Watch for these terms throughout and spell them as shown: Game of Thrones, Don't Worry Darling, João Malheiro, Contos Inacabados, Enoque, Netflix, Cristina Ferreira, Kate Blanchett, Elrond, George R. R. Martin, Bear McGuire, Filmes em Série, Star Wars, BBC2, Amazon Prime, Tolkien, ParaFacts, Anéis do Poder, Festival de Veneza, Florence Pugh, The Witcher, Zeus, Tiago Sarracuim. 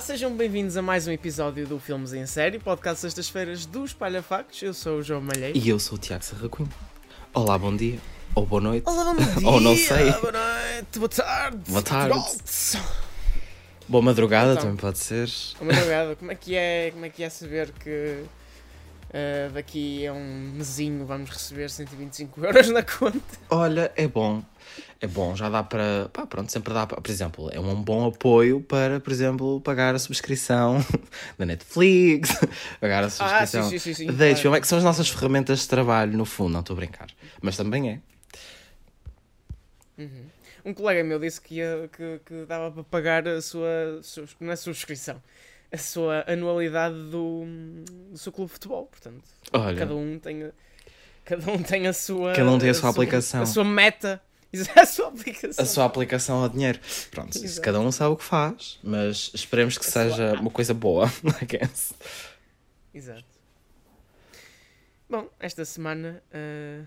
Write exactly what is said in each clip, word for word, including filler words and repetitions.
Olá, sejam bem-vindos a mais um episódio do Filmes em Série, podcast sextas-feiras dos Palhafakos. Eu sou o João Malheiro. E eu sou o Tiago Sarracuim. Olá, bom dia. Ou boa noite. Olá, bom dia. Ou não sei. Boa noite, boa tarde. Boa tarde. Boa madrugada então, também pode ser. Boa madrugada. Como é que é, como é, que é saber que uh, daqui a um mesinho vamos receber cento e vinte e cinco euros na conta? Olha, é bom. É bom, já dá para... Pá, pronto, sempre dá para... Por exemplo, é um bom apoio para, por exemplo, pagar a subscrição da Netflix, pagar a subscrição... Ah, sim, sim, sim. sim Deixa, claro. É que são as nossas ferramentas de trabalho, no fundo, não estou a brincar. Mas também é. Uhum. Um colega meu disse que, ia, que, que dava para pagar a sua... Não é subscrição. A sua anualidade do, do seu clube de futebol, portanto. Olha, cada um tem... Cada um tem a sua... Cada um tem a sua a aplicação. Sua, a sua meta... A sua aplicação. A sua aplicação ao dinheiro. Pronto, isso, cada um sabe o que faz, mas esperemos que a seja sua... uma coisa boa, I guess. Exato. Bom, esta semana uh,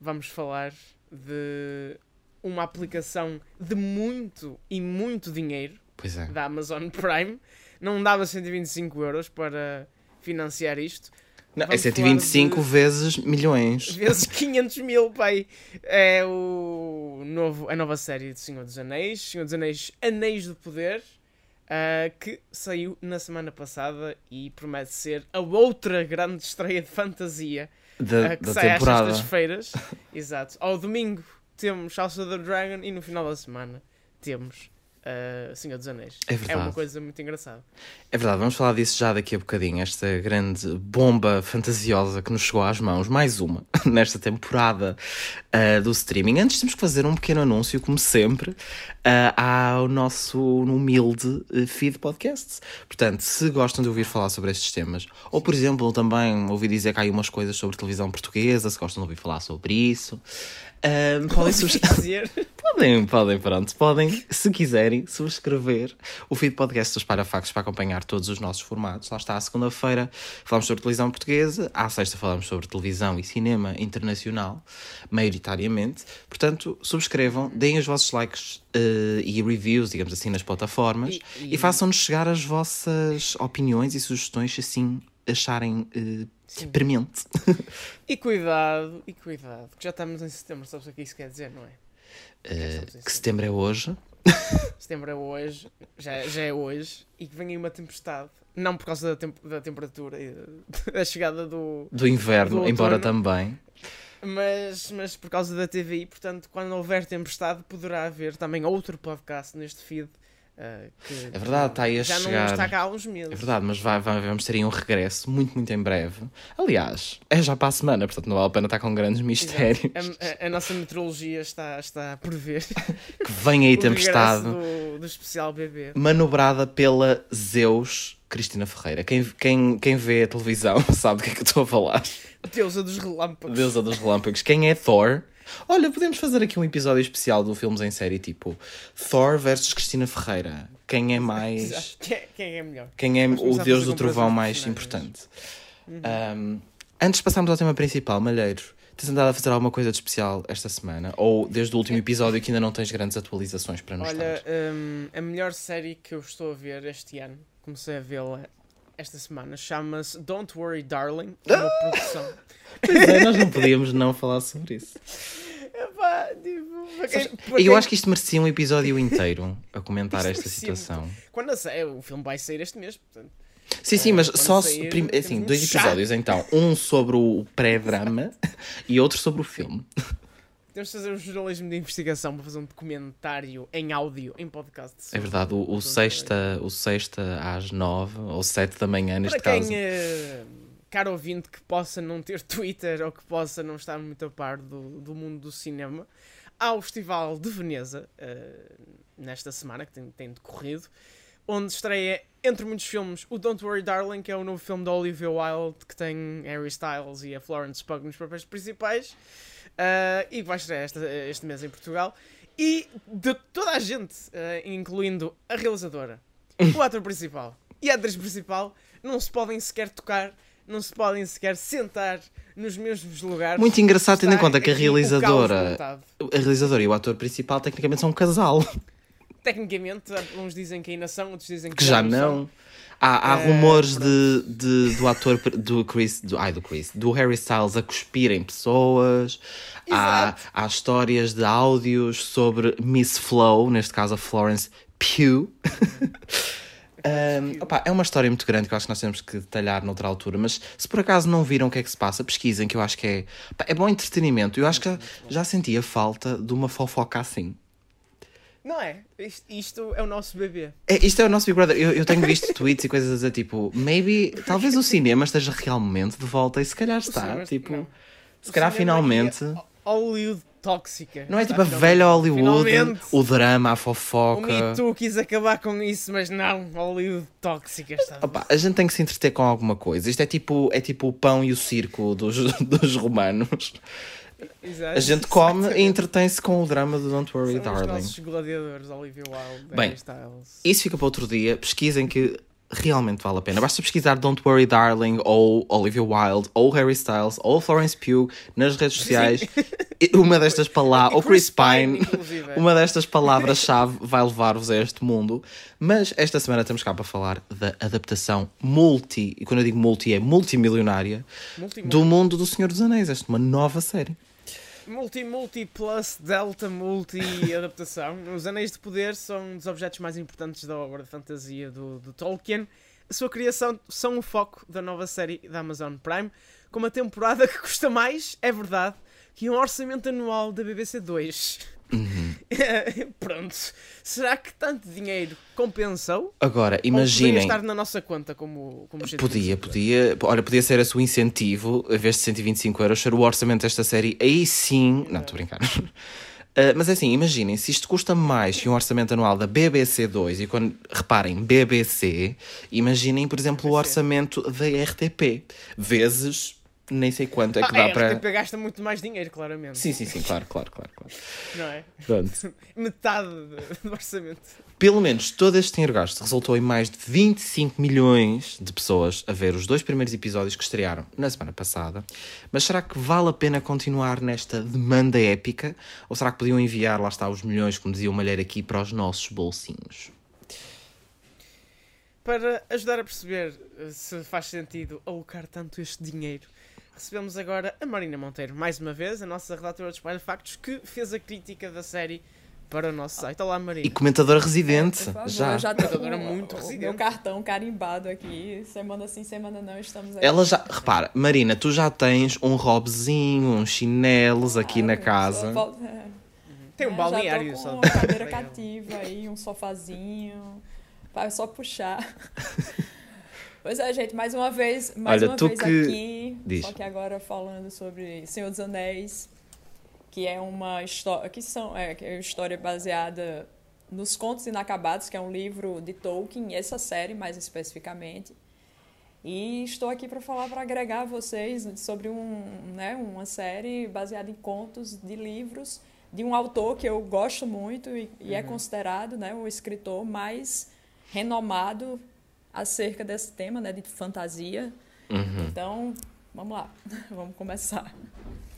vamos falar de uma aplicação de muito e muito dinheiro, pois é, da Amazon Prime. Não dava cento e vinte e cinco euros para financiar isto. Não, é cento e vinte e cinco de... vezes milhões. Vezes quinhentos mil, pai. É o novo, a nova série de Senhor dos Anéis. Senhor dos Anéis, Anéis do Poder. Uh, que saiu na semana passada e promete ser a outra grande estreia de fantasia da, uh, que da sai temporada. Às sextas-feiras. Exato. Ao domingo temos House of the Dragon e no final da semana temos... Uh, Senhor dos Anéis. É verdade. É uma coisa muito engraçada. É verdade, vamos falar disso já daqui a bocadinho. Esta grande bomba fantasiosa que nos chegou às mãos, mais uma, nesta temporada uh, do streaming. Antes temos que fazer um pequeno anúncio, como sempre, uh, ao nosso humilde feed podcast. Portanto, se gostam de ouvir falar sobre estes temas, ou por exemplo, também ouvi dizer que há aí umas coisas sobre televisão portuguesa, se gostam de ouvir falar sobre isso... Um, podem, subs... podem, podem, pronto, podem, se quiserem, subscrever o feed podcast dos ParaFacts para acompanhar todos os nossos formatos. Lá está, à segunda-feira falamos sobre televisão portuguesa, à sexta falamos sobre televisão e cinema internacional, maioritariamente. Portanto, subscrevam, deem os vossos likes uh, e reviews, digamos assim, nas plataformas e, e... e façam-nos chegar as vossas opiniões e sugestões, se assim acharem uh, Sim. Premente. E cuidado, e cuidado, que já estamos em setembro, sabes o que isso quer dizer, não é? Uh, que setembro. setembro é hoje. Setembro é hoje, já, já é hoje, e que vem aí uma tempestade, não por causa da, temp- da temperatura e da chegada do... Do inverno, do embora também. Mas, mas por causa da T V I, portanto, quando houver tempestade, poderá haver também outro podcast neste feed. Uh, que, é verdade, está aí a já chegar. Já não está cá há uns meses. É verdade, mas vai, vai, vamos ter aí um regresso muito, muito em breve. Aliás, é já para a semana, portanto não vale a pena estar com grandes mistérios. A, a, a nossa meteorologia está, está a prever que vem aí tempestade do, do especial bebê. Manobrada pela Zeus Cristina Ferreira. Quem, quem, quem vê a televisão sabe do que é que eu estou a falar. Deusa dos relâmpagos. Deusa dos relâmpagos. Quem é Thor? Olha, podemos fazer aqui um episódio especial do Filmes em Série, tipo Thor versus Cristina Ferreira. Quem é mais... Quem é melhor? Quem é o deus do trovão mais importante? Uhum. Um, antes de passarmos ao tema principal, Malheiro, tens andado a fazer alguma coisa de especial esta semana? Ou desde o último episódio que ainda não tens grandes atualizações para nos dar? Olha, um, a melhor série que eu estou a ver este ano, comecei a vê-la esta semana, chama-se Don't Worry Darling, uma ah! produção. Pois é, nós não podíamos não falar sobre isso. Epá, tipo, para quem, para quem... Eu acho que isto merecia um episódio inteiro a comentar isto esta situação. Quando a sair, o filme vai sair este mês, portanto. Sim, sim, mas só sair, prim... assim, dois episódios chato. Então. Um sobre o pré-drama e outro sobre o filme. Temos de fazer um jornalismo de investigação para fazer um documentário em áudio, em podcast. É verdade, o, o, sexta, o sexta às nove ou sete da manhã, neste para caso. Para quem, uh, caro ouvinte, que possa não ter Twitter ou que possa não estar muito a par do, do mundo do cinema, há o Festival de Veneza, uh, nesta semana, que tem, tem decorrido, onde estreia, entre muitos filmes, o Don't Worry Darling, que é o novo filme da Olivia Wilde, que tem Harry Styles e a Florence Pugh nos papéis principais. Uh, e vai estrear este, este mês em Portugal. E de toda a gente, uh, incluindo a realizadora, o ator principal e a atriz principal, não se podem sequer tocar, não se podem sequer sentar nos mesmos lugares. Muito engraçado, tendo em conta que a realizadora, a realizadora e o ator principal tecnicamente são um casal. tecnicamente, uns dizem que ainda são, outros dizem que, que já não. não. Há, há é, rumores de, de, do ator, do Chris, do, ai, do Chris, do Harry Styles a cuspir em pessoas. Há, há histórias de áudios sobre Miss Flow, neste caso a Florence Pugh. Um, opa, é uma história muito grande que eu acho que nós temos que detalhar noutra altura, mas se por acaso não viram o que é que se passa, pesquisem, que eu acho que é, opa, é bom entretenimento. Eu acho que já senti a falta de uma fofoca assim. Não é? Isto, isto é o nosso bebê. É, isto é o nosso Big Brother. Eu, eu tenho visto tweets e coisas a dizer, tipo, maybe, talvez o cinema esteja realmente de volta, e se calhar está, tipo, não. se calhar finalmente... Hollywood tóxica. Não é tipo a velha Hollywood, finalmente, o drama, a fofoca. O Me Too quis acabar com isso, mas não, Hollywood tóxica. Está Opa, a gente tem que se entreter com alguma coisa. Isto é tipo, é tipo o pão e o circo dos, dos romanos. Exato. A gente come Exato. e entretém-se com o drama do Don't Worry Darling. São os nossos gladiadores, Olivia Wilde, Harry Styles. Isso fica para outro dia. Pesquisem, que realmente vale a pena. Basta pesquisar Don't Worry Darling ou Olivia Wilde ou Harry Styles ou Florence Pugh nas redes sociais. Uma destas palavras, ou Chris Pine, Pine uma destas palavras-chave vai levar-vos a este mundo. Mas esta semana estamos cá para falar da adaptação multi, e quando eu digo multi é multimilionária, multi, do mundo do Senhor dos Anéis. Esta é uma nova série. Multi, multi, plus, delta, multi, adaptação. Os Anéis de Poder são um dos objetos mais importantes da obra de fantasia do, do Tolkien. A sua criação são o foco da nova série da Amazon Prime, com uma temporada que custa mais, é verdade, que um orçamento anual da B B C dois. Uhum. Pronto. Será que tanto dinheiro compensou? Agora, imaginem... Ou podia estar na nossa conta como... como podia, podia. Olha, podia ser esse o incentivo, a vez de cento e vinte e cinco euros, ser o orçamento desta série. Aí sim... Não, estou a brincar. Uh, mas é assim, imaginem, se isto custa mais que um orçamento anual da B B C dois, e quando, reparem, B B C, imaginem, por exemplo, o orçamento da R T P, vezes... Nem sei quanto é que ah, dá é, para... A R T P gasta muito mais dinheiro, claramente. Sim, sim, sim, claro, claro, claro, claro. Não é? Pronto. Metade do orçamento. Pelo menos todo este dinheiro gasto resultou em mais de vinte e cinco milhões de pessoas a ver os dois primeiros episódios que estrearam na semana passada. Mas será que vale a pena continuar nesta demanda épica? Ou será que podiam enviar, lá está, os milhões, como dizia o Malheiro aqui, para os nossos bolsinhos? Para ajudar a perceber se faz sentido alocar tanto este dinheiro, recebemos agora a Marina Monteiro, mais uma vez, a nossa redatora dos Palhafakos, que fez a crítica da série para o nosso site. Olá, Marina. E comentadora residente. É, por favor, já. já comentadora muito residente. Meu cartão carimbado aqui, semana sim, semana não, estamos aí. Ela já, repara, Marina, tu já tens um robezinho, uns chinelos aqui ah, na casa. Só... Tem um é, balneário. Já tô com uma cadeira cativa aí, um sofazinho, para só puxar. Pois é, gente, mais uma vez, mais Olha, uma vez que... aqui, Diz. só que agora falando sobre Senhor dos Anéis, que é uma história, que são, é, que é uma história baseada nos Contos Inacabados, que é um livro de Tolkien, essa série mais especificamente. E estou aqui para falar, para agregar a vocês sobre um, né, uma série baseada em contos de livros de um autor que eu gosto muito e, e uhum. é considerado, né, o escritor mais renomado acerca desse tema, né, de fantasia. Uhum. Então, vamos lá. Vamos começar.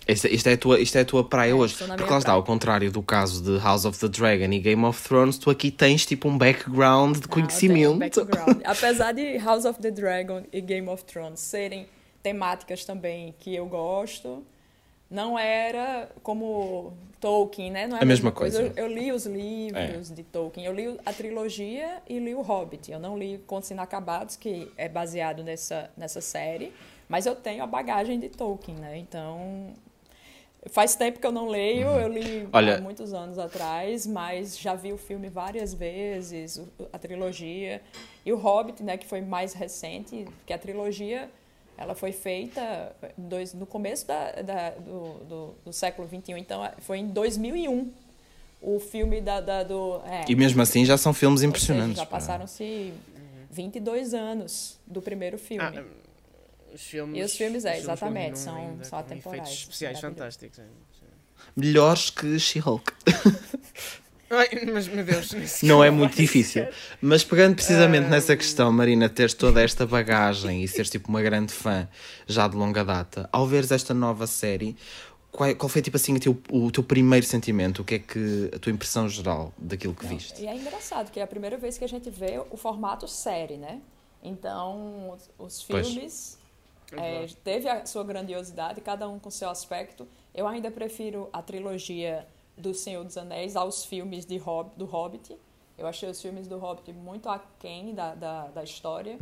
Esta, esta, é, a tua, esta é a tua praia é, hoje. Porque lá está, ao contrário do caso de House of the Dragon e Game of Thrones, tu aqui tens tipo um background de ah, conhecimento. Um background. Apesar de House of the Dragon e Game of Thrones serem temáticas também que eu gosto, não era como Tolkien, né? Não era a mesma coisa. coisa. Eu, eu li os livros é. de Tolkien, eu li a trilogia e li o Hobbit. Eu não li Contos Inacabados, que é baseado nessa, nessa série, mas eu tenho a bagagem de Tolkien, né? Então, faz tempo que eu não leio, eu li Olha... há muitos anos atrás, mas já vi o filme várias vezes, a trilogia. E o Hobbit, né, que foi mais recente, que a trilogia... Ela foi feita dois, no começo da, da, do, do, do século vinte e um, então foi em dois mil e um o filme da, da, do... É, e mesmo assim já são filmes impressionantes. Seja, já passaram-se vinte e dois anos do primeiro filme. Ah, os filmes, e os filmes, é, os filmes exatamente, são, são atemporais. Efeitos especiais fantásticos. Melhores que She-Hulk. Ai, mas, meu Deus, não é muito difícil. Mas pegando precisamente uh... nessa questão, Marina, teres toda esta bagagem e seres tipo uma grande fã já de longa data, ao veres esta nova série, Qual, qual foi, tipo assim, o teu, o teu primeiro sentimento? O que é que a tua impressão geral daquilo que Não, viste? E é engraçado, que é a primeira vez que a gente vê o formato série, né? Então, os, os filmes é, teve a sua grandiosidade, cada um com seu aspecto. Eu ainda prefiro a trilogia do Senhor dos Anéis aos filmes de Hob- do Hobbit. Eu achei os filmes do Hobbit muito aquém da, da, da história.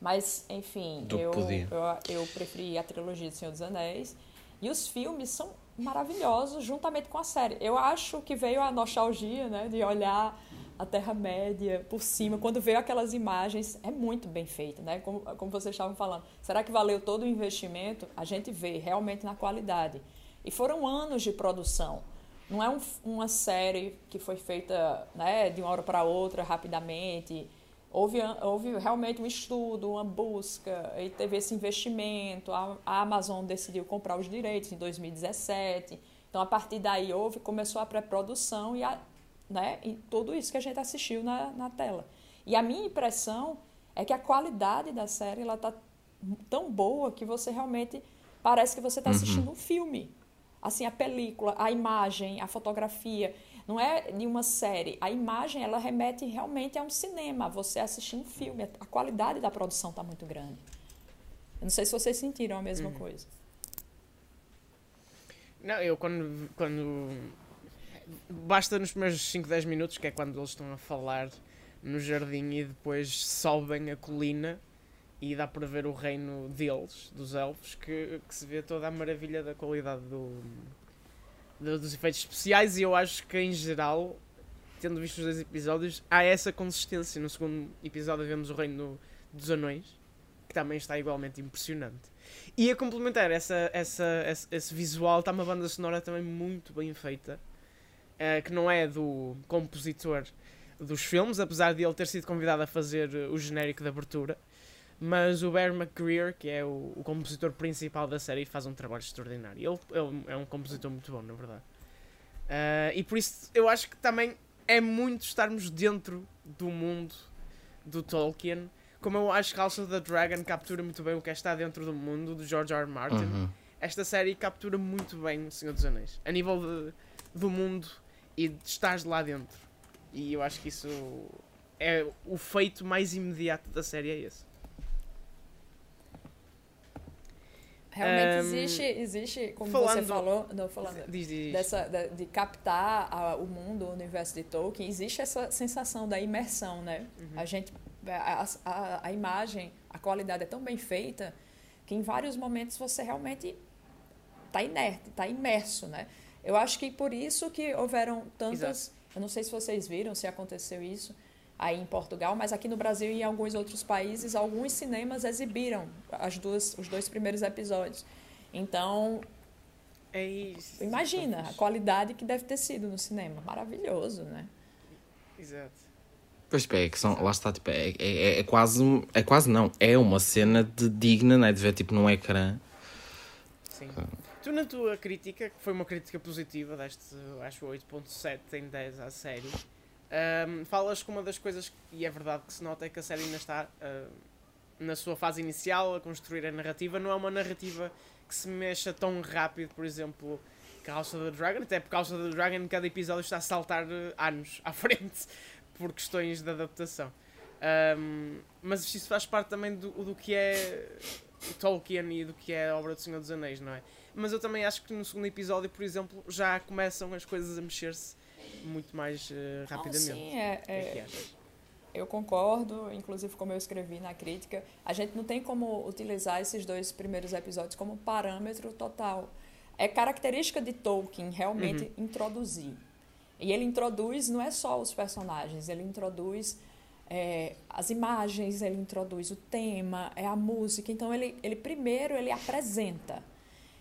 Mas, enfim, eu, eu, eu preferi a trilogia do Senhor dos Anéis. E os filmes são maravilhosos juntamente com a série. Eu acho que veio a nostalgia, né, de olhar a Terra-média por cima. Quando veio aquelas imagens, é muito bem feito, né? Como, como vocês estavam falando. Será que valeu todo o investimento? A gente vê realmente na qualidade. E foram anos de produção. Não é um, uma série que foi feita, né, de uma hora para outra, rapidamente. Houve, houve realmente um estudo, uma busca, e teve esse investimento. A, a Amazon decidiu comprar os direitos em dois mil e dezessete. Então, a partir daí, houve, começou a pré-produção e, a, né, e tudo isso que a gente assistiu na, na tela. E a minha impressão é que a qualidade da série está tão boa que você realmente parece que você está assistindo, uhum, um filme. Assim, a película, a imagem, a fotografia, não é de uma série. A imagem, ela remete realmente a um cinema, você assistir um filme. A qualidade da produção está muito grande. Eu não sei se vocês sentiram a mesma hum. coisa. Não, eu quando... quando... basta nos primeiros cinco, dez minutos, que é quando eles estão a falar no jardim e depois sobem a colina e dá para ver o reino deles, dos elfos, que, que se vê toda a maravilha da qualidade do, do, dos efeitos especiais. E eu acho que, em geral, tendo visto os dois episódios, há essa consistência. No segundo episódio vemos o reino dos anões, que também está igualmente impressionante. E a complementar essa, essa, esse, esse visual está uma banda sonora também muito bem feita, uh, que não é do compositor dos filmes, apesar de ele ter sido convidado a fazer o genérico de abertura. Mas o Bear McGuire, que é o, o compositor principal da série, faz um trabalho extraordinário. Ele, ele é um compositor muito bom, na verdade. Uh, e por isso eu acho que também é muito estarmos dentro do mundo do Tolkien. Como eu acho que House of the Dragon captura muito bem o que é estar dentro do mundo do George R. R. Martin, uhum, esta série captura muito bem o Senhor dos Anéis, a nível de, do mundo e de estares lá dentro. E eu acho que isso é o feito mais imediato da série, é esse. Realmente existe, existe como falando, você falou, não, falando diz, diz. Dessa, de, de captar a, o mundo, o universo de Tolkien, existe essa sensação da imersão, né? Uhum. A gente, a, a, a imagem, a qualidade é tão bem feita que em vários momentos você realmente está inerte, está imerso, né? Eu acho que por isso que houveram tantas... Exato. Eu não sei se vocês viram, se aconteceu isso aí em Portugal, mas aqui no Brasil e em alguns outros países, alguns cinemas exibiram as duas, os dois primeiros episódios. Então, é isso, imagina a qualidade que deve ter sido no cinema. Maravilhoso, né? Exato. Pois é, que são, lá está, tipo, é, é, é quase, é quase não, é uma cena de, digna, né, de ver tipo num ecrã. Sim. Ah. Tu, na tua crítica, que foi uma crítica positiva, deste, acho, oito ponto sete em dez à série, Um, falas que uma das coisas, e é verdade que se nota, é que a série ainda está uh, na sua fase inicial a construir a narrativa. Não é uma narrativa que se mexa tão rápido, por exemplo, que House of the Dragon, até porque House of the Dragon, cada episódio está a saltar anos à frente por questões de adaptação. Um, mas isso faz parte também do, do que é Tolkien e do que é a obra do Senhor dos Anéis, não é? Mas eu também acho que no segundo episódio, por exemplo, já começam as coisas a mexer-se muito mais uh, rapidamente. Não, sim, é, é, eu concordo, inclusive como eu escrevi na crítica, a gente não tem como utilizar esses dois primeiros episódios como parâmetro total. É característica de Tolkien realmente, uhum, introduzir. E ele introduz não é só os personagens, ele introduz é, as imagens, ele introduz o tema, é a música. Então ele, ele primeiro ele apresenta.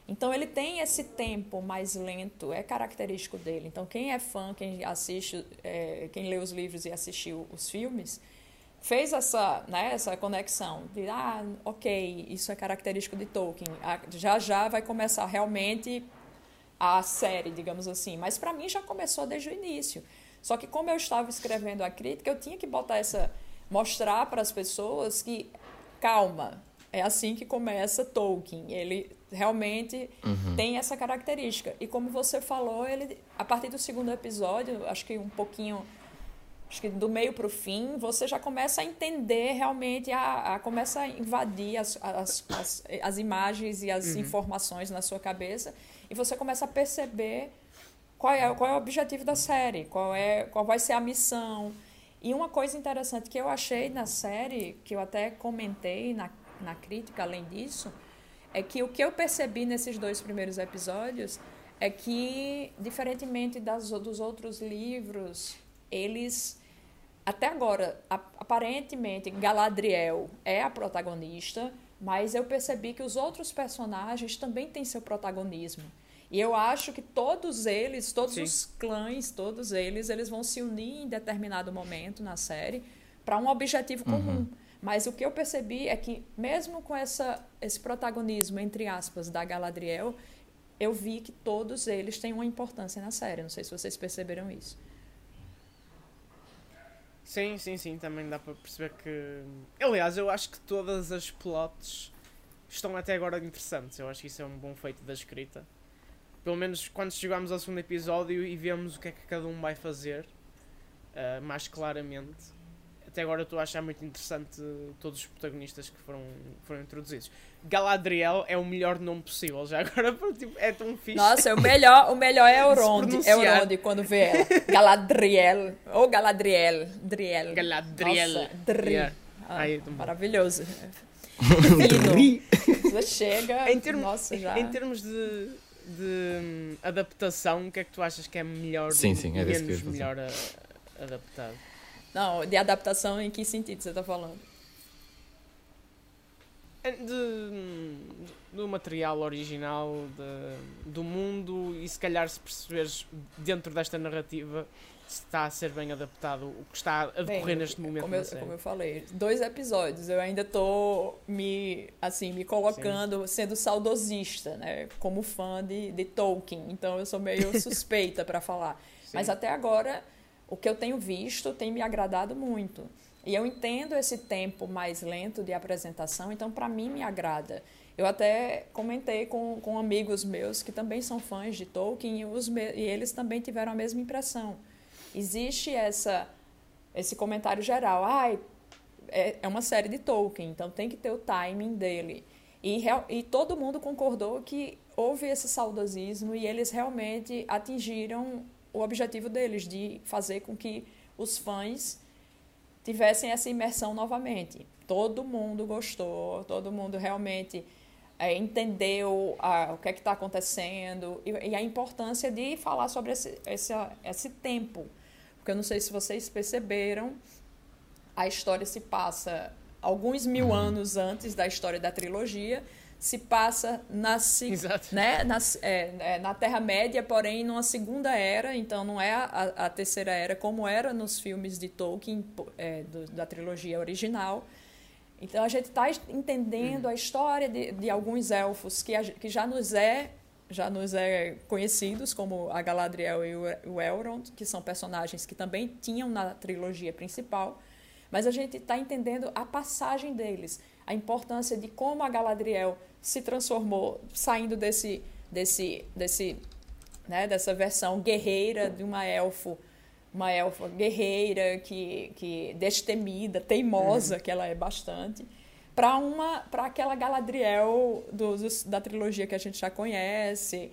Então, ele tem esse tempo mais lento, é característico dele. Então, quem é fã, quem assiste, é, quem lê os livros e assistiu os filmes, fez essa, né, essa conexão de, ah, ok, isso é característico de Tolkien. Já já vai começar realmente a série, digamos assim. Mas, para mim, já começou desde o início. Só que, como eu estava escrevendo a crítica, eu tinha que botar essa... mostrar para as pessoas que, calma, é assim que começa Tolkien. Ele realmente uhum. tem essa característica. E como você falou, ele, a partir do segundo episódio, acho que um pouquinho... Acho que do meio para o fim, você já começa a entender realmente, a, a, começa a invadir as, as, as, as imagens e as uhum. informações na sua cabeça, e você começa a perceber qual é, qual é o objetivo da série, qual, é, qual vai ser a missão. E uma coisa interessante que eu achei na série, que eu até comentei na, na crítica, além disso, é que o que eu percebi nesses dois primeiros episódios é que, diferentemente das, dos outros livros... Eles, até agora, aparentemente, Galadriel é a protagonista, mas eu percebi que os outros personagens também têm seu protagonismo. E eu acho que todos eles, todos Sim. os clãs, todos eles, eles vão se unir em determinado momento na série para um objetivo comum. Uhum. Mas o que eu percebi é que, mesmo com essa, esse protagonismo, entre aspas, da Galadriel, eu vi que todos eles têm uma importância na série. Não sei se vocês perceberam isso. Sim, sim, sim, também dá para perceber que... Aliás, eu acho que todas as plots estão até agora interessantes. Eu acho que isso é um bom feito da escrita. Pelo menos quando chegámos ao segundo episódio e vemos o que é que cada um vai fazer, uh, mais claramente. Até agora eu estou a achar muito interessante todos os protagonistas que foram, foram introduzidos. Galadriel é o melhor nome possível, já agora tipo, é tão fixe. Nossa, o melhor, o melhor é Elrond, Elrond quando vê ela. Galadriel, ou Galadriel, Driel. Galadriel. Nossa, Dri. Yeah. Ah, Ai, maravilhoso. Dri. Chega, em termos, nossa, já. Em termos de, de adaptação, o que é que tu achas que é melhor, sim, sim, é menos melhor a, adaptado? Não, de adaptação em que sentido você está falando? De, do material original, de, do mundo, e se calhar se perceberes dentro desta narrativa se está a ser bem adaptado o que está a decorrer bem, neste momento. Como eu, como eu falei, dois episódios, eu ainda estou me, assim, me colocando, Sim. sendo saudosista, né, como fã de, de Tolkien, então eu sou meio suspeita para falar. Sim. Mas até agora, o que eu tenho visto tem me agradado muito. E eu entendo esse tempo mais lento de apresentação, então para mim me agrada. Eu até comentei com, com amigos meus que também são fãs de Tolkien e, os me- e eles também tiveram a mesma impressão. Existe essa, esse comentário geral, ah, é, é uma série de Tolkien, então tem que ter o timing dele. E, real, e todo mundo concordou que houve esse saudosismo e eles realmente atingiram o objetivo deles, de fazer com que os fãs tivessem essa imersão novamente. Todo mundo gostou, todo mundo realmente é, entendeu a, o que é que está acontecendo e, e a importância de falar sobre esse, esse, esse tempo. Porque eu não sei se vocês perceberam, a história se passa alguns mil anos antes da história da trilogia, se passa na, né, na, é, na Terra-média, porém numa segunda era, então não é a, a terceira era como era nos filmes de Tolkien, é, do, da trilogia original. Então a gente está entendendo hum. a história de, de alguns elfos que, a, que já, nos é, já nos é conhecidos, como a Galadriel e o, o Elrond, que são personagens que também tinham na trilogia principal, mas a gente está entendendo a passagem deles, a importância de como a Galadriel se transformou, saindo desse, desse, desse, né, dessa versão guerreira de uma elfo, uma elfa guerreira, que, que destemida, teimosa, uhum. que ela é bastante, para uma, para aquela Galadriel do, do, da trilogia que a gente já conhece,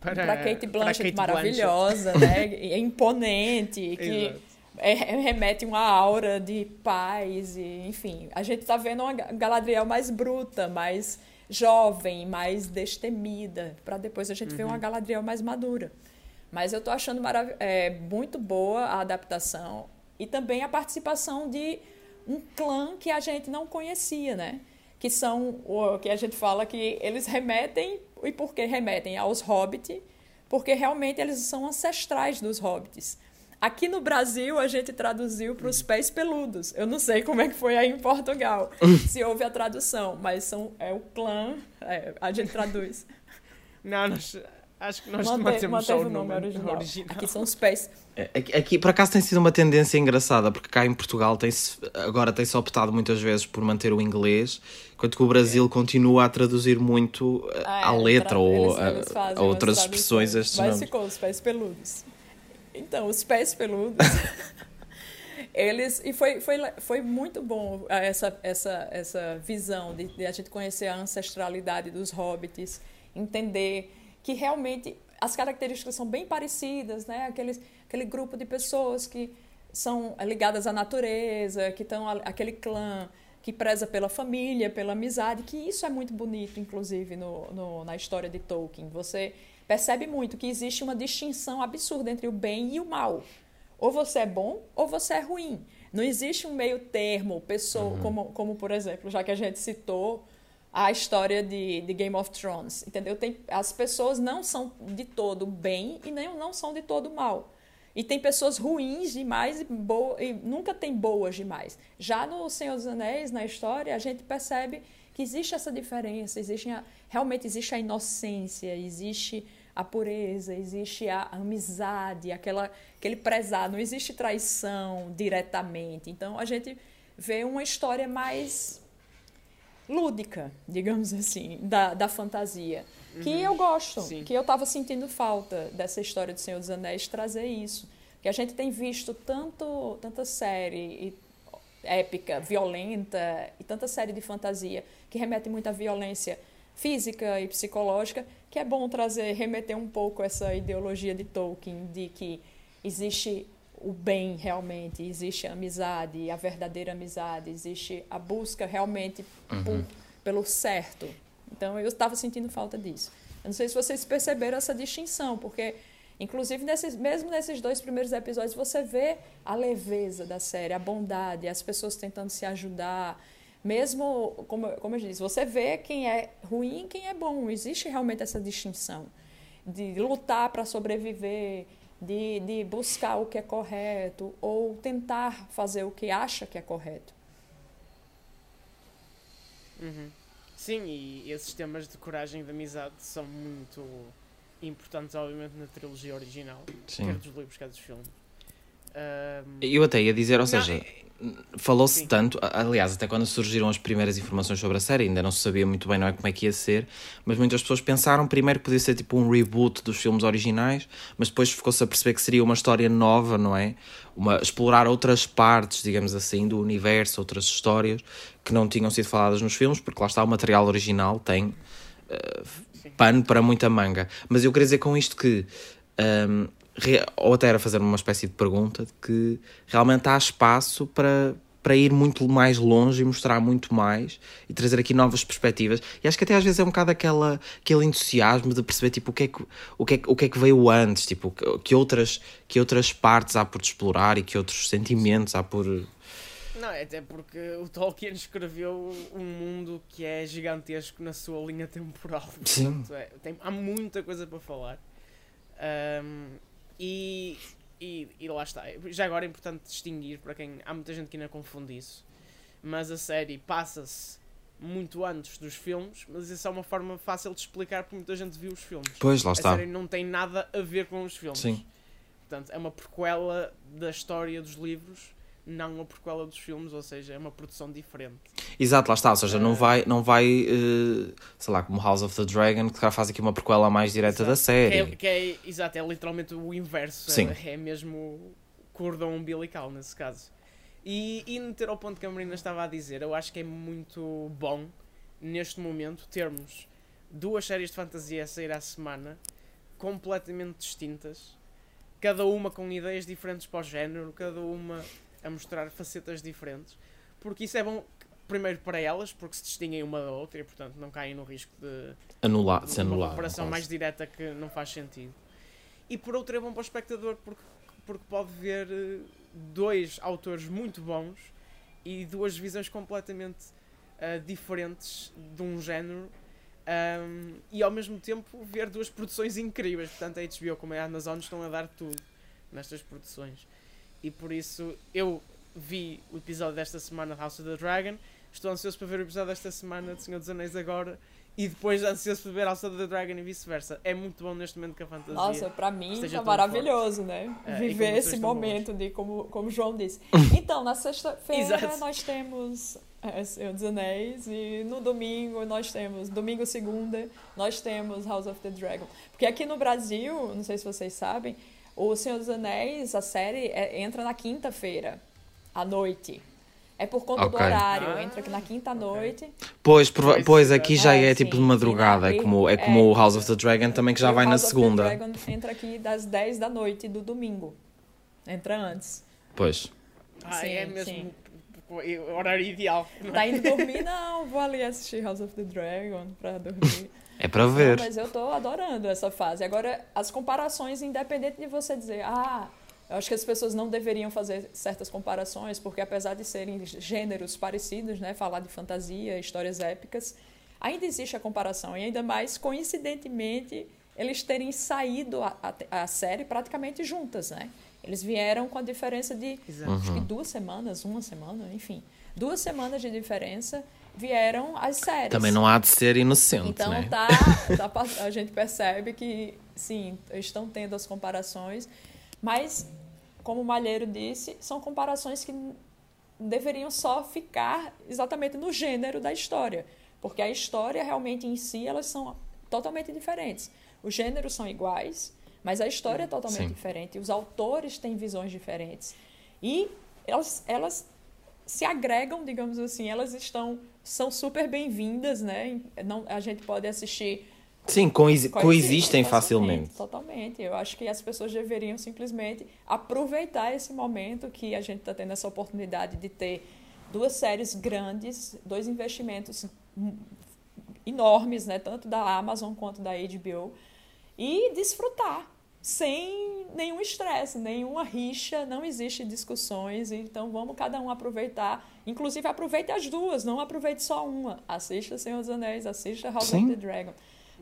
para Kate Blanchett, para Kate maravilhosa, Blanchett. Né, imponente, que... É, remete uma aura de paz e, enfim, a gente está vendo uma Galadriel mais bruta, mais jovem, mais destemida, para depois a gente uhum. ver uma Galadriel mais madura. Mas eu estou achando marav- é, muito boa a adaptação e também a participação de um clã que a gente não conhecia, né? Que são o que a gente fala que eles remetem, e por que remetem? Aos Hobbits, porque realmente eles são ancestrais dos Hobbits. Aqui no Brasil, a gente traduziu para os pés peludos. Eu não sei como é que foi aí em Portugal, se houve a tradução, mas são, é o clã, é, a gente traduz. Não, nós, Acho que nós mantemos só o nome original. original. Aqui são Space. Aqui, aqui, por acaso, tem sido uma tendência engraçada, porque cá em Portugal tem-se, agora tem-se optado muitas vezes por manter o inglês, enquanto que o Brasil é. continua a traduzir muito ah, à é, letra tra- ou a, fazem, a outras expressões estes nomes. Mas ficou os pés peludos. Então, os pés peludos... Eles, e foi, foi, foi muito bom essa, essa, essa visão de, de a gente conhecer a ancestralidade dos hobbits, entender que realmente as características são bem parecidas, né? Aqueles, aquele grupo de pessoas que são ligadas à natureza, que estão aquele clã que preza pela família, pela amizade, que isso é muito bonito, inclusive, no, no, na história de Tolkien. Você percebe muito que existe uma distinção absurda entre o bem e o mal. Ou você é bom ou você é ruim. Não existe um meio termo, pessoa, uhum. como, como, por exemplo, já que a gente citou a história de, de Game of Thrones, entendeu? Tem, as pessoas não são de todo bem e nem, não são de todo mal. E tem pessoas ruins demais e, boa, e nunca tem boas demais. Já no Senhor dos Anéis, na história, a gente percebe que existe essa diferença, existe a, realmente existe a inocência, existe... a pureza, existe a amizade, aquela, aquele prezar, não existe traição diretamente. Então, a gente vê uma história mais lúdica, digamos assim, da, da fantasia, uhum. que eu gosto, Sim. que eu estava sentindo falta dessa história do Senhor dos Anéis, trazer isso. Porque a gente tem visto tanto, tanta série épica, violenta, e tanta série de fantasia que remete muito à violência física e psicológica, que é bom trazer, remeter um pouco essa ideologia de Tolkien, de que existe o bem realmente, existe a amizade, a verdadeira amizade, existe a busca realmente uhum. por, pelo certo. Então, eu estava sentindo falta disso. Eu não sei se vocês perceberam essa distinção, porque, inclusive, nesses, mesmo nesses dois primeiros episódios, você vê a leveza da série, a bondade, as pessoas tentando se ajudar... Mesmo, como, como eu disse, você vê quem é ruim e quem é bom. Existe realmente essa distinção de lutar para sobreviver, de, de buscar o que é correto ou tentar fazer o que acha que é correto. Uhum. Sim, e esses temas de coragem e de amizade são muito importantes, obviamente, na trilogia original, Sim. quer dos livros, quer dos filmes. Um... Eu até ia dizer, ou seja... Não... Falou-se Sim. tanto, aliás, até quando surgiram as primeiras informações sobre a série, ainda não se sabia muito bem não é, como é que ia ser, mas muitas pessoas pensaram primeiro que podia ser tipo um reboot dos filmes originais, mas depois ficou-se a perceber que seria uma história nova, não é? Uma, explorar outras partes, digamos assim, do universo, outras histórias que não tinham sido faladas nos filmes, porque lá está, o material original tem uh, pano para muita manga. Mas eu queria dizer com isto que... Um, ou até era fazer uma espécie de pergunta, de que realmente há espaço para, para ir muito mais longe e mostrar muito mais e trazer aqui novas perspectivas. E acho que até às vezes é um bocado aquela, aquele entusiasmo de perceber tipo, o, que é que, o, que é, o que é que veio antes, tipo, que, outras, que outras partes há por explorar e que outros sentimentos há por... Não, até porque o Tolkien escreveu um mundo que é gigantesco na sua linha temporal. Sim. Portanto, é, tem, há muita coisa para falar. Um... E, e, e lá está. Já agora é importante distinguir, para quem... Há muita gente que ainda confunde isso. Mas a série passa-se muito antes dos filmes, mas isso é uma forma fácil de explicar porque muita gente viu os filmes. Pois, lá está. A série não tem nada a ver com os filmes. Sim. Portanto, é uma prequela da história dos livros, não uma prequela dos filmes, ou seja, é uma produção diferente. Exato, lá está, ou seja, não vai, não vai uh, sei lá, como House of the Dragon, que faz aqui uma prequela mais direta exato. Da série. Que é, que é, exato, é literalmente o inverso, Sim. é, é mesmo cordão umbilical nesse caso. E indo ter ao ponto que a Marina estava a dizer, eu acho que é muito bom, neste momento, termos duas séries de fantasia a sair à semana, completamente distintas, cada uma com ideias diferentes para o género, cada uma... a mostrar facetas diferentes, porque isso é bom, primeiro para elas, porque se distinguem uma da outra e, portanto, não caem no risco de, anular, de, de uma anular, comparação mais direta que não faz sentido. E, por outro, é bom para o espectador, porque, porque pode ver dois autores muito bons e duas visões completamente uh, diferentes de um género um, e, ao mesmo tempo, ver duas produções incríveis. Portanto, a H B O como a Amazon estão a dar tudo nestas produções. E por isso eu vi o episódio desta semana de House of the Dragon, estou ansioso para ver o episódio desta semana de Senhor dos Anéis agora e depois já se beber House of the Dragon e vice-versa. É muito bom neste momento que a fantasia... Nossa, pra mim tá maravilhoso, forte, né? É, viver esse momento de, como, como o João disse. Então, na sexta-feira nós temos é, Senhor dos Anéis, e no domingo nós temos, domingo segunda, nós temos House of the Dragon. Porque aqui no Brasil, não sei se vocês sabem, o Senhor dos Anéis, a série, é, entra na quinta-feira, à noite. É por conta okay. do horário, ah, entra aqui na quinta-noite. Okay. Pois, pois, pois, aqui já é, é tipo de madrugada, é como, é como é, o House of the Dragon também, que já vai na segunda. O House of the Dragon entra aqui das dez da noite do domingo. Entra antes. Pois. Ah, sim, é mesmo o horário ideal. Não tá indo dormir? Não, vou ali assistir House of the Dragon pra dormir. É pra ver. Não, mas eu tô adorando essa fase. Agora, as comparações, independente de você dizer, ah... Eu acho que as pessoas não deveriam fazer certas comparações, porque apesar de serem gêneros parecidos, né, falar de fantasia, histórias épicas, ainda existe a comparação, e ainda mais, coincidentemente, eles terem saído a, a, a série praticamente juntas, né? Eles vieram com a diferença de uhum. acho que duas semanas, uma semana, enfim, duas semanas de diferença, vieram as séries. Também não há de ser inocente, então, né? Tá, tá, a gente percebe que, sim, estão tendo as comparações, mas... Como o Malheiro disse, são comparações que deveriam só ficar exatamente no gênero da história, porque a história realmente em si, elas são totalmente diferentes. Os gêneros são iguais, mas a história é totalmente Sim. diferente, os autores têm visões diferentes. E elas, elas se agregam, digamos assim, elas estão, são super bem-vindas, né? Não, a gente pode assistir... Sim, coexistem, coexistem facilmente. Totalmente. Eu acho que as pessoas deveriam simplesmente aproveitar esse momento que a gente está tendo essa oportunidade de ter duas séries grandes, dois investimentos enormes, né, tanto da Amazon quanto da agá bê ó, e desfrutar sem nenhum estresse, nenhuma rixa, não existe discussões, então vamos cada um aproveitar, inclusive aproveite as duas, não aproveite só uma. Assista Senhor dos Anéis, assista House Sim. of the Dragon.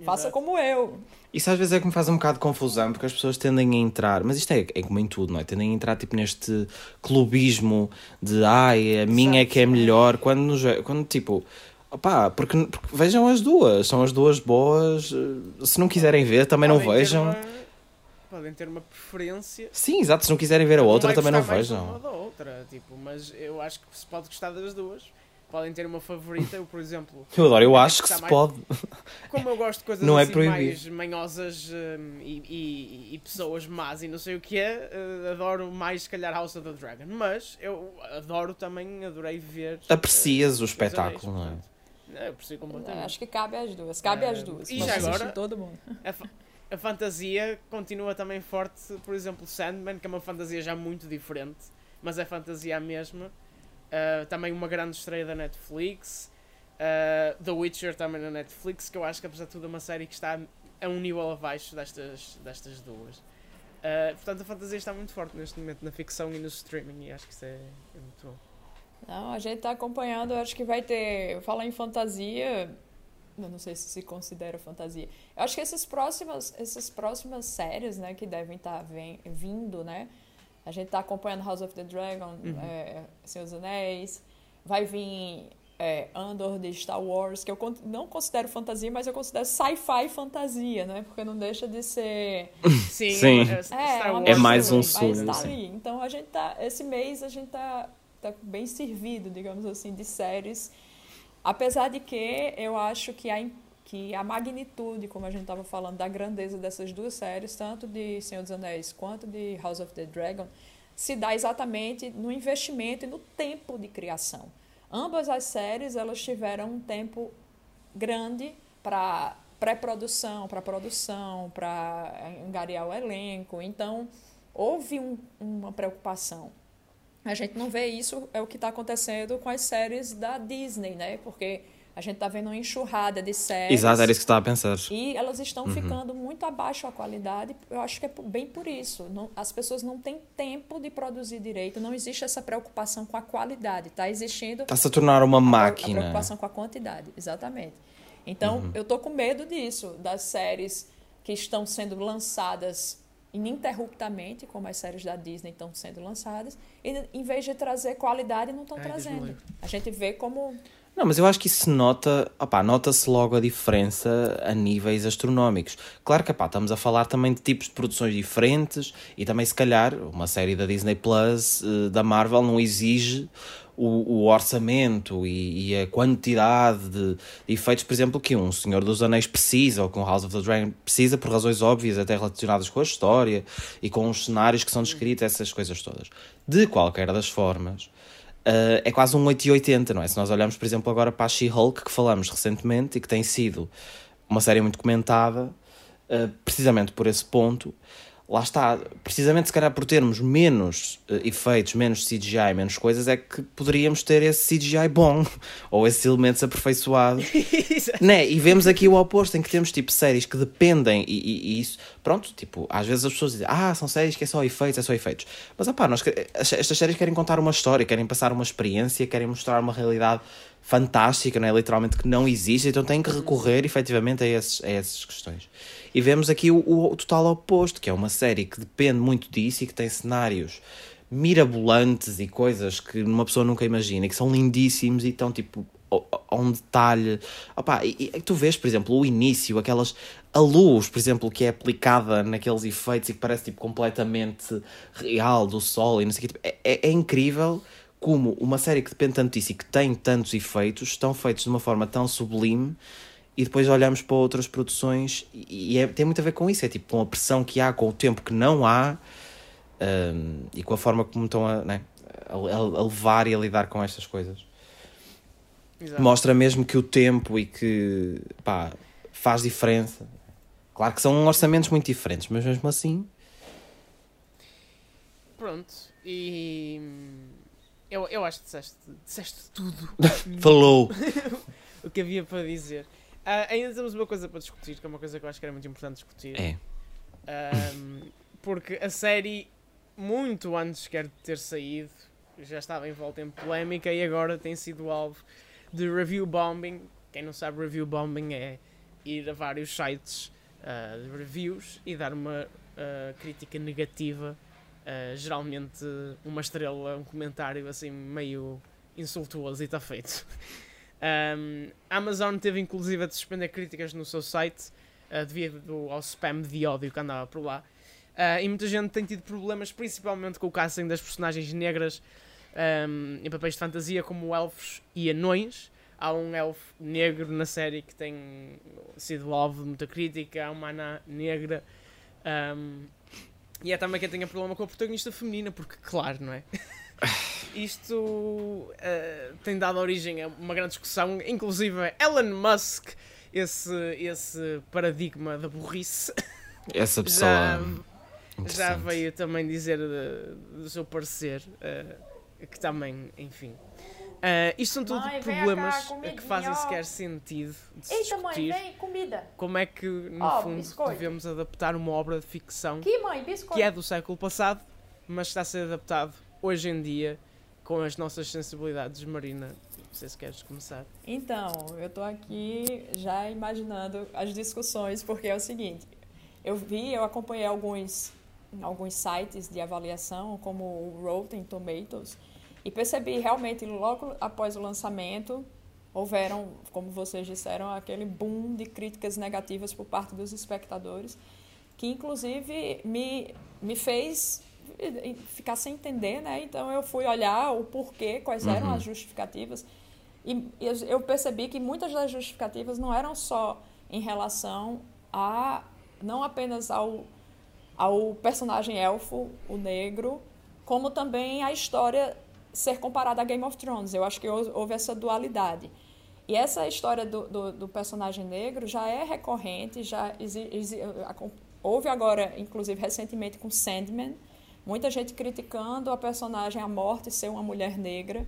Faça como eu. Isso às vezes é que me faz um bocado de confusão, porque as pessoas tendem a entrar, mas isto é, é como em tudo, não é? Tendem a entrar tipo neste clubismo de ai, a minha Exato. É que é melhor, quando, nos, quando tipo, opá, porque, porque vejam as duas, são as duas boas, se não quiserem ver também podem não vejam. Uma, podem ter uma preferência. Sim, exato, se não quiserem ver a outra também não vejam. Uma da outra, tipo, mas eu acho que se pode gostar das duas. Podem ter uma favorita, eu por exemplo... Eu adoro, eu acho que, que se mais... pode... Como eu gosto de coisas não assim é mais manhosas um, e, e, e pessoas más e não sei o que é, uh, adoro mais se calhar House of the Dragon, mas eu adoro também, adorei ver... Aprecias uh, o espetáculo, não é? Eu aprecio completamente. Acho que cabe às duas, cabe uh, às duas. E já agora, todo mundo. A, fa a fantasia continua também forte, por exemplo, Sandman, que é uma fantasia já muito diferente, mas é fantasia a mesma. Uh, também uma grande estreia da Netflix, uh, The Witcher também na Netflix, que eu acho que apesar de tudo é uma série que está a um nível abaixo destas, destas duas, uh, portanto a fantasia está muito forte neste momento na ficção e no streaming, e acho que isso é, é muito bom. Não, a gente está acompanhando, eu acho que vai ter, falar em fantasia, eu não sei se se considera fantasia, eu acho que essas próximas, essas próximas séries, né, que devem estar vem, vindo, né? A gente está acompanhando House of the Dragon, uhum. é, Senhor dos Anéis. Vai vir é, Andor de Star Wars, que eu con não considero fantasia, mas eu considero sci-fi fantasia, né? Porque não deixa de ser... Sim, sim. É, Star Wars. É mais um surdo. Mas tá ali. Então, a gente tá, esse mês a gente está tá bem servido, digamos assim, de séries. Apesar de que eu acho que a, que a magnitude, como a gente estava falando, da grandeza dessas duas séries, tanto de Senhor dos Anéis quanto de House of the Dragon, se dá exatamente no investimento e no tempo de criação. Ambas as séries, elas tiveram um tempo grande para pré-produção, para produção, para angariar o elenco. Então, houve um, uma preocupação. A gente não vê isso, é o que está acontecendo com as séries da Disney, né? Porque a gente está vendo uma enxurrada de séries. Exato, era isso que estava a pensar. E elas estão uhum. ficando muito abaixo a qualidade. Eu acho que é bem por isso. Não, as pessoas não têm tempo de produzir direito. Não existe essa preocupação com a qualidade. Está existindo... Está se tornando uma máquina. A preocupação com a quantidade, exatamente. Então, uhum. eu estou com medo disso. Das séries que estão sendo lançadas ininterruptamente, como as séries da Disney estão sendo lançadas, e em vez de trazer qualidade, não estão é, trazendo. A gente vê como... Não, mas eu acho que isso se nota, opá, nota-se logo a diferença a níveis astronómicos. Claro que, opá, estamos a falar também de tipos de produções diferentes e também, se calhar, uma série da Disney Plus, da Marvel, não exige o, o orçamento e, e a quantidade de, de efeitos, por exemplo, que um Senhor dos Anéis precisa, ou que um House of the Dragon precisa, por razões óbvias, até relacionadas com a história e com os cenários que são descritos, essas coisas todas. De qualquer das formas... Uh, é quase um oito e oitenta, não é? Se nós olharmos, por exemplo, agora para a She-Hulk, que falamos recentemente e que tem sido uma série muito comentada, uh, precisamente por esse ponto, lá está, precisamente se calhar por termos menos uh, efeitos, menos C G I, menos coisas, é que poderíamos ter esse C G I bom, ou esses elementos aperfeiçoados, né? E vemos aqui o oposto, em que temos tipo séries que dependem, e, e, e isso, pronto, tipo, às vezes as pessoas dizem, ah, são séries que é só efeitos, é só efeitos, mas opá, nós, estas séries querem contar uma história, querem passar uma experiência, querem mostrar uma realidade fantástica, não é? Literalmente que não existe, então tem que recorrer efetivamente a, esses, a essas questões. E vemos aqui o, o total oposto, que é uma série que depende muito disso e que tem cenários mirabolantes e coisas que uma pessoa nunca imagina, que são lindíssimos e estão tipo a um detalhe. Opa, e, e tu vês, por exemplo, o início, aquelas, a luz, por exemplo, que é aplicada naqueles efeitos e que parece tipo completamente real do sol e não sei o que, tipo, é, é, é incrível. Como uma série que depende tanto disso e que tem tantos efeitos, estão feitos de uma forma tão sublime, e depois olhamos para outras produções e é, tem muito a ver com isso, é tipo com a pressão que há, com o tempo que não há, um, e com a forma como estão a, né, a, a levar e a lidar com estas coisas. Exato. Mostra mesmo que o tempo e que, pá, faz diferença. Claro que são orçamentos muito diferentes, mas mesmo assim... Pronto, e... Eu, eu acho que disseste, disseste tudo. Falou! O que havia para dizer. Uh, ainda temos uma coisa para discutir, que é uma coisa que eu acho que era muito importante discutir. É. Um, porque a série, muito antes sequer de ter saído, já estava envolta em polémica e agora tem sido alvo de review bombing. Quem não sabe, review bombing é ir a vários sites uh, de reviews e dar uma uh, crítica negativa. Uh, geralmente uma estrela, um comentário assim meio insultuoso, e está feito. um, a Amazon teve inclusive a suspender críticas no seu site uh, devido ao spam de ódio que andava por lá, uh, e muita gente tem tido problemas, principalmente com o casting das personagens negras um, em papéis de fantasia como elfos e anões. Há um elfo negro na série que tem sido alvo de muita crítica, há uma anã negra, um, e é também quem tenha problema com a protagonista feminina, porque, claro, não é? Isto uh, tem dado origem a uma grande discussão, inclusive a Elon Musk, esse, esse paradigma da burrice. Essa pessoa já, já veio também dizer de, do seu parecer, uh, que também, enfim. Uh, isto são tudo mãe, problemas cá, comigo, que fazem ó. sequer sentido de se Eita, discutir mãe, vem, comida. Como é que, no oh, fundo, biscoito. devemos adaptar uma obra de ficção que, mãe, que é do século passado, mas está a ser adaptado hoje em dia com as nossas sensibilidades. Marina, não sei se queres começar. Então, eu estou aqui já imaginando as discussões, porque é o seguinte, eu vi, eu acompanhei alguns, alguns sites de avaliação, como o Rotten Tomatoes, e percebi realmente, logo após o lançamento, houveram, como vocês disseram, aquele boom de críticas negativas por parte dos espectadores, que inclusive me, me fez ficar sem entender, né? Então eu fui olhar o porquê, quais eram uhum. as justificativas, e eu percebi que muitas das justificativas não eram só em relação a, não apenas ao, ao personagem elfo, o negro, como também a história ser comparada a Game of Thrones. Eu acho que houve essa dualidade. E essa história do, do, do personagem negro já é recorrente, já exi, exi, houve agora, inclusive recentemente, com Sandman, muita gente criticando a personagem à morte ser uma mulher negra.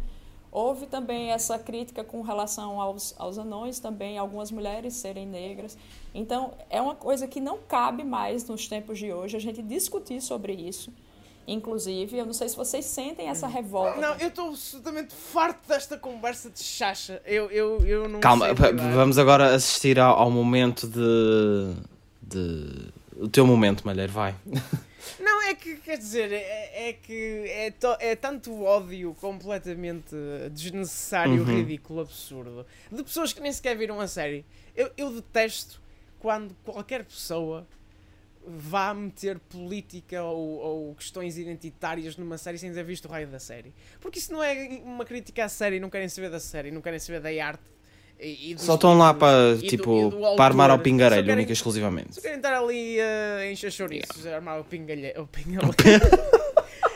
Houve também essa crítica com relação aos, aos anões, também algumas mulheres serem negras. Então, é uma coisa que não cabe mais nos tempos de hoje a gente discutir sobre isso. Inclusive, eu não sei se vocês sentem essa revolta. Não, eu estou absolutamente farto desta conversa de chacha. Eu, eu, eu não Calma, sei p- vamos agora assistir ao, ao momento de, de O teu momento, Malheiro, vai. Não, é que, quer dizer, é, é que é, to, é tanto ódio completamente desnecessário, uhum. ridículo, absurdo, de pessoas que nem sequer viram a série. Eu, eu detesto quando qualquer pessoa vá meter política ou, ou questões identitárias numa série sem ter visto o raio da série. Porque isso não é uma crítica à série, não querem saber da série, não querem saber da arte. E, e só estão lá para, tipo, do, do para armar ao pingarelho, querem, única e exclusivamente. Só querem estar ali a uh, encher chouriços, yeah. armar o pingalheiro.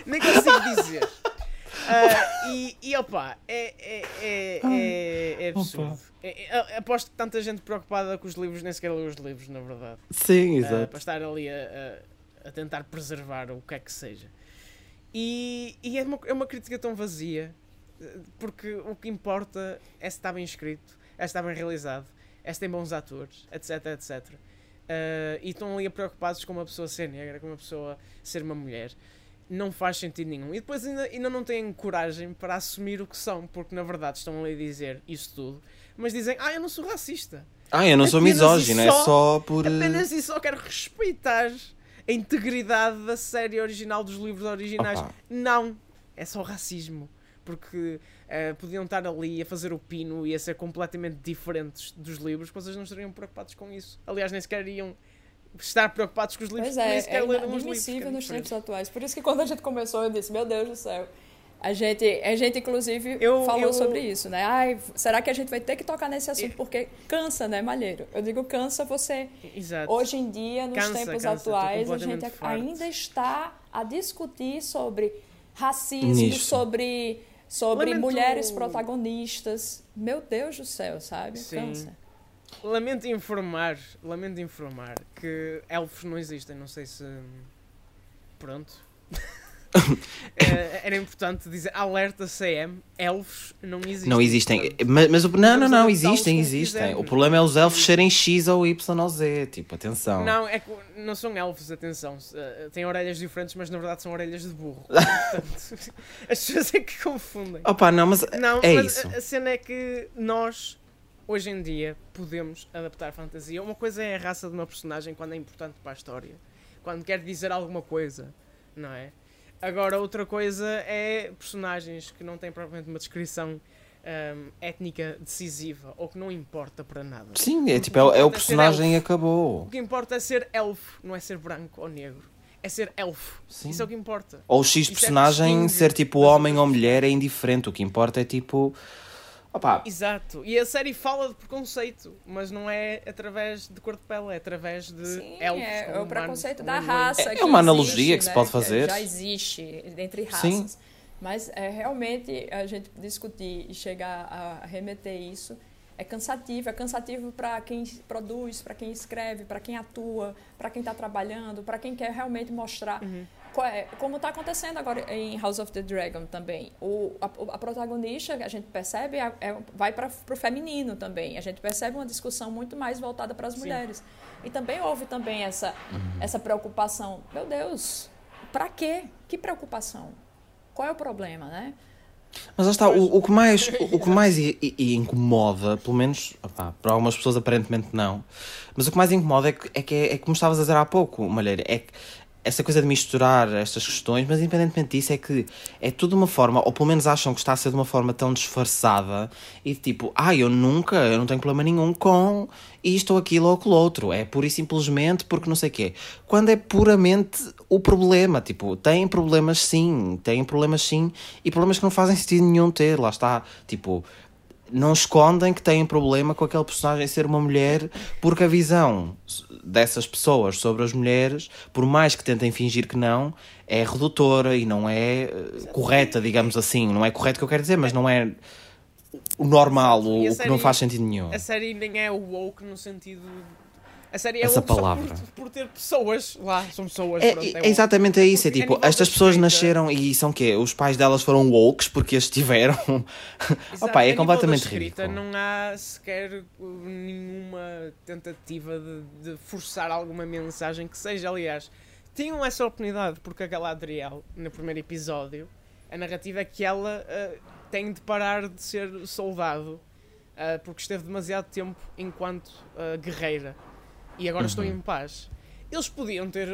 Nem consigo dizer. Uh, e, e opá, é, é, é, é, é absurdo. É, é, aposto que tanta gente preocupada com os livros nem sequer lê os livros, na verdade. Sim, exato. Uh, para estar ali a, a, a tentar preservar o que é que seja. E, e é, uma, é uma crítica tão vazia, porque o que importa é se está bem escrito, é se está bem realizado, é se tem bons atores, etc, etcétera. Uh, e estão ali preocupados com uma pessoa ser negra, com uma pessoa ser uma mulher. Não faz sentido nenhum. E depois ainda, ainda não têm coragem para assumir o que são, porque na verdade estão ali a dizer isso tudo, mas dizem, ah, eu não sou racista. Ah, eu não apenas sou misógino, é só por... Apenas e só quero respeitar a integridade da série original, dos livros originais. Opa. Não, é só racismo. Porque uh, podiam estar ali a fazer o pino e a ser completamente diferentes dos livros, vocês não estariam preocupados com isso. Aliás, nem sequer iriam estar preocupados com os livros, é, nem sequer é leram os livros. É inadmissível nos tempos atuais. Por isso que quando a gente começou, eu disse, meu Deus do céu. A gente, a gente inclusive, eu, falou eu... sobre isso, né? Ai, será que a gente vai ter que tocar nesse assunto? Porque cansa, né, Malheiro? Eu digo, cansa você. Exato. Hoje em dia, nos cansa, tempos cansa, atuais, a gente farto. ainda está a discutir sobre racismo, isso. sobre... Sobre Lamento... mulheres protagonistas. Meu Deus do céu, sabe? Sim. Lamento informar, lamento informar que elfos não existem. Não sei se... Pronto. Era importante dizer, alerta C M, elfos não existem. Não existem. Mas, mas o... Não, não, não, existem, existem. O problema é os elfos serem X ou Y ou Z. Tipo, atenção. Não, é que não são elfos, atenção. Têm orelhas diferentes, mas na verdade são orelhas de burro. Portanto, as pessoas é que confundem. Opa, não, mas não, é mas isso. A cena é que nós, hoje em dia, podemos adaptar fantasia. Uma coisa é a raça de uma personagem quando é importante para a história. Quando quer dizer alguma coisa, não é? Agora, outra coisa é personagens que não têm propriamente uma descrição um, étnica decisiva ou que não importa para nada. Sim, é tipo, o é, é o personagem e acabou. O que importa é ser elfo, não é ser branco ou negro. É ser elfo. Sim. Isso é o que importa. Ou X isso personagem, é ser tipo homem ou mulher é indiferente. O que importa é tipo... Opa. Exato. E a série fala de preconceito, mas não é através de cor de pele, é através de Sim, elfos. É, é o preconceito humanos, da raça. É, é uma analogia existe, que se pode né? fazer. Já existe entre raças. Sim. Mas é, realmente a gente discutir e chegar a remeter isso é cansativo. É cansativo para quem produz, para quem escreve, para quem atua, para quem está trabalhando, para quem quer realmente mostrar... Uhum. Como está acontecendo agora em House of the Dragon também. O, a, a protagonista, a gente percebe, é, é, vai para o feminino também. A gente percebe uma discussão muito mais voltada para as mulheres. E também houve também essa, essa preocupação. Meu Deus, para quê? Que preocupação? Qual é o problema, né? Mas lá está, o, o que mais, o que mais i, i, incomoda, pelo menos, opá, para algumas pessoas aparentemente não, mas o que mais incomoda é que, é que é, é como estavas a dizer há pouco, Malheiro, é que essa coisa de misturar estas questões, mas independentemente disso é que é tudo uma forma, ou pelo menos acham que está a ser de uma forma tão disfarçada e tipo, ah, eu nunca, eu não tenho problema nenhum com isto ou aquilo ou com o outro, é pura e simplesmente porque não sei o quê. Quando é puramente o problema, tipo, têm problemas sim, têm problemas sim, e problemas que não fazem sentido nenhum ter, lá está, tipo... Não escondem que têm problema com aquele personagem ser uma mulher, porque a visão dessas pessoas sobre as mulheres, por mais que tentem fingir que não, é redutora e não é correta, digamos assim. Não é correto o que eu quero dizer, mas não é o normal, o, série, o que não faz sentido nenhum. A série nem é woke no sentido... A série é essa palavra. Por, por ter pessoas lá, são pessoas. É, pronto, é exatamente é isso, é tipo, estas pessoas nasceram e são o quê? Os pais delas foram woke porque as tiveram. Opa, é completamente ridículo. Não há sequer nenhuma tentativa de, de forçar alguma mensagem que seja, aliás. Tinham essa oportunidade porque a Galadriel, no primeiro episódio, a narrativa é que ela uh, tem de parar de ser soldado uh, porque esteve demasiado tempo enquanto uh, guerreira. E agora uhum. estou em paz. Eles podiam ter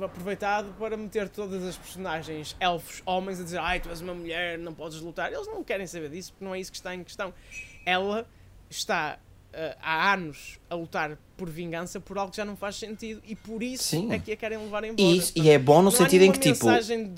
aproveitado para meter todas as personagens elfos, homens, a dizer ai, tu és uma mulher, não podes lutar. Eles não querem saber disso, porque não é isso que está em questão. Ela está uh, há anos a lutar por vingança, por algo que já não faz sentido, e por isso Sim. é que a querem levar embora. E, isso, Portanto, e é bom no sentido em que, tipo,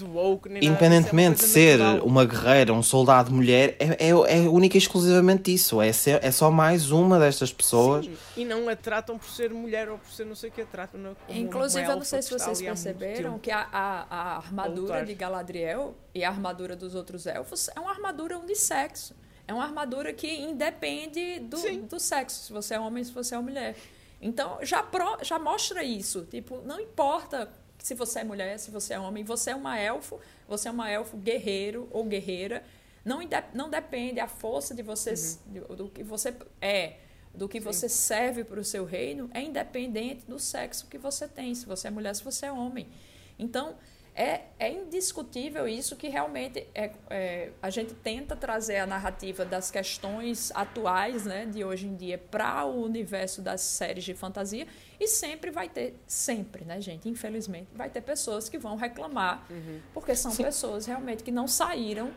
woke, independentemente de ser natural. Uma guerreira, um soldado, mulher, é, é, é única e exclusivamente isso. É, ser, é só mais uma destas pessoas. Sim. E não a tratam por ser mulher ou por ser não sei o que a tratam. Não, inclusive, eu não sei se vocês perceberam que a, a, a armadura a de Galadriel e a armadura dos outros elfos é uma armadura unissexo. É uma armadura que independe do, do sexo, se você é homem, se você é mulher. Então, já, pro, já mostra isso. Tipo, não importa se você é mulher, se você é homem, você é uma elfo, você é uma elfo guerreiro ou guerreira. Não, não depende a força de você, uhum. do, do que você é, do que Sim. você serve para o seu reino, é independente do sexo que você tem, se você é mulher, se você é homem. Então... É, é indiscutível isso, que realmente é, é, a gente tenta trazer a narrativa das questões atuais, né, de hoje em dia para o universo das séries de fantasia, e sempre vai ter, sempre, né, gente, infelizmente, vai ter pessoas que vão reclamar, uhum. porque são Sim. pessoas realmente que não saíram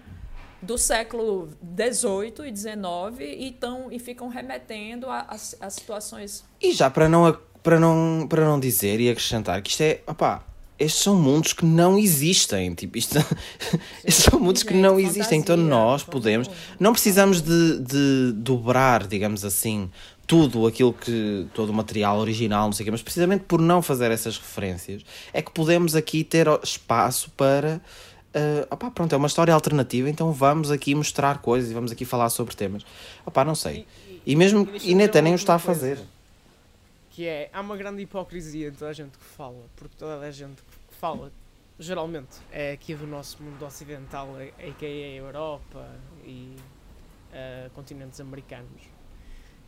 do século dezoito e dezenove e, tão, e ficam remetendo a, a, a situações... E já para não, para não, para não dizer e acrescentar que isto é... Opá, estes são mundos que não existem, tipo, isto... Sim, estes são mundos gente, que não existem, então nós podemos, não precisamos de, de dobrar, digamos assim, tudo aquilo que, todo o material original, não sei o quê, mas precisamente por não fazer essas referências, é que podemos aqui ter espaço para, uh, opá, pronto, é uma história alternativa, então vamos aqui mostrar coisas e vamos aqui falar sobre temas, opá, não sei, e, e, e mesmo, e, e Neta nem o está a fazer. Que é, há uma grande hipocrisia em toda a gente que fala, porque toda a gente que fala, geralmente, é aqui do nosso mundo ocidental, a k a Europa e uh, continentes americanos.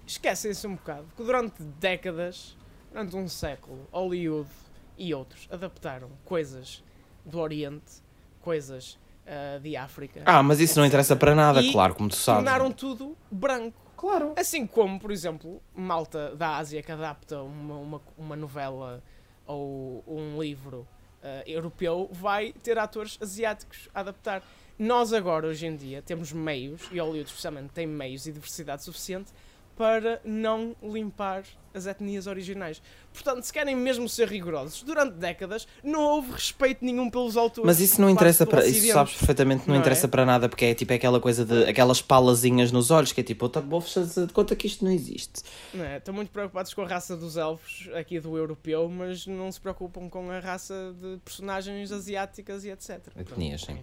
Esquecem-se um bocado que durante décadas, durante um século, Hollywood e outros adaptaram coisas do Oriente, coisas uh, de África. Ah, mas isso não interessa para nada, e claro, como tu sabes. Tornaram tudo branco. Claro. Assim como, por exemplo, malta da Ásia que adapta uma, uma, uma novela ou um livro uh, europeu, vai ter atores asiáticos a adaptar. Nós agora, hoje em dia, temos meios, e Hollywood especialmente tem meios e diversidade suficiente para não limpar as etnias originais. Portanto, se querem mesmo ser rigorosos, durante décadas não houve respeito nenhum pelos autores. Mas isso não interessa para... Isso sabes perfeitamente, não, não interessa é? para nada, porque é tipo aquela coisa de... Aquelas palazinhas nos olhos, que é tipo, vou fechar de conta que isto não existe. Não é? Estão muito preocupados com a raça dos elfos, aqui do europeu, mas não se preocupam com a raça de personagens asiáticas e etcétera. Etnias, sim.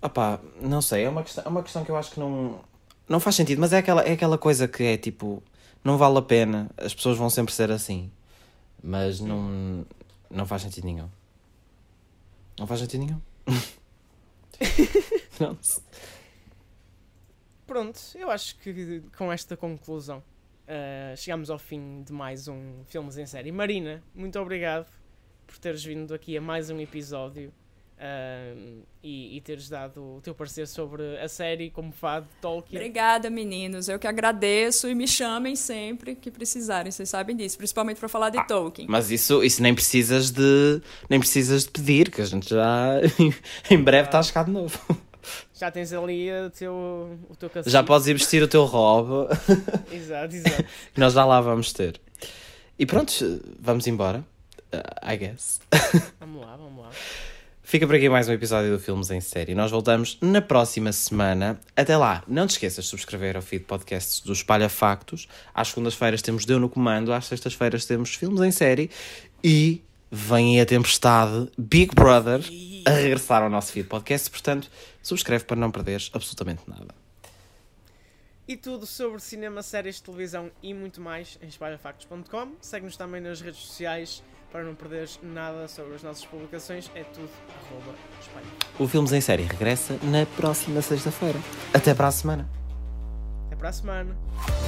Opá, não sei, é uma questão, é uma questão que eu acho que não... Não faz sentido, mas é aquela, é aquela coisa que é tipo... Não vale a pena, as pessoas vão sempre ser assim. Mas não, não faz sentido nenhum. Não faz sentido nenhum. Pronto. Pronto, eu acho que com esta conclusão uh, chegamos ao fim de mais um Filmes em Série. Marina, muito obrigado por teres vindo aqui a mais um episódio. Uh, e, e teres dado o teu parecer sobre a série como fã de Tolkien. Obrigada, meninos. Eu que agradeço, e me chamem sempre que precisarem, vocês sabem disso, principalmente para falar de ah, Tolkien. Mas isso, isso nem precisas de nem precisas de pedir, que a gente já em breve está ah, a chegar de novo. Já tens ali o teu, o teu cacique. Já podes ir vestir o teu robe. Exato, exato. Nós já lá vamos ter. E pronto, vamos embora. Uh, I guess. Vamos lá, vamos lá. Fica por aqui mais um episódio do Filmes em Série. Nós voltamos na próxima semana. Até lá, não te esqueças de subscrever ao feed podcast dos Palhafactos. Às segundas-feiras temos Deu no Comando. Às sextas-feiras temos Filmes em Série. E vem a tempestade Big Brother a regressar ao nosso feed podcast. Portanto, subscreve para não perderes absolutamente nada. E tudo sobre cinema, séries, televisão e muito mais em palhafactos ponto com. Segue-nos também nas redes sociais. Para não perderes nada sobre as nossas publicações, é tudo arroba Espanha. O Filmes em Série regressa na próxima sexta-feira. Até para a semana. Até para a semana.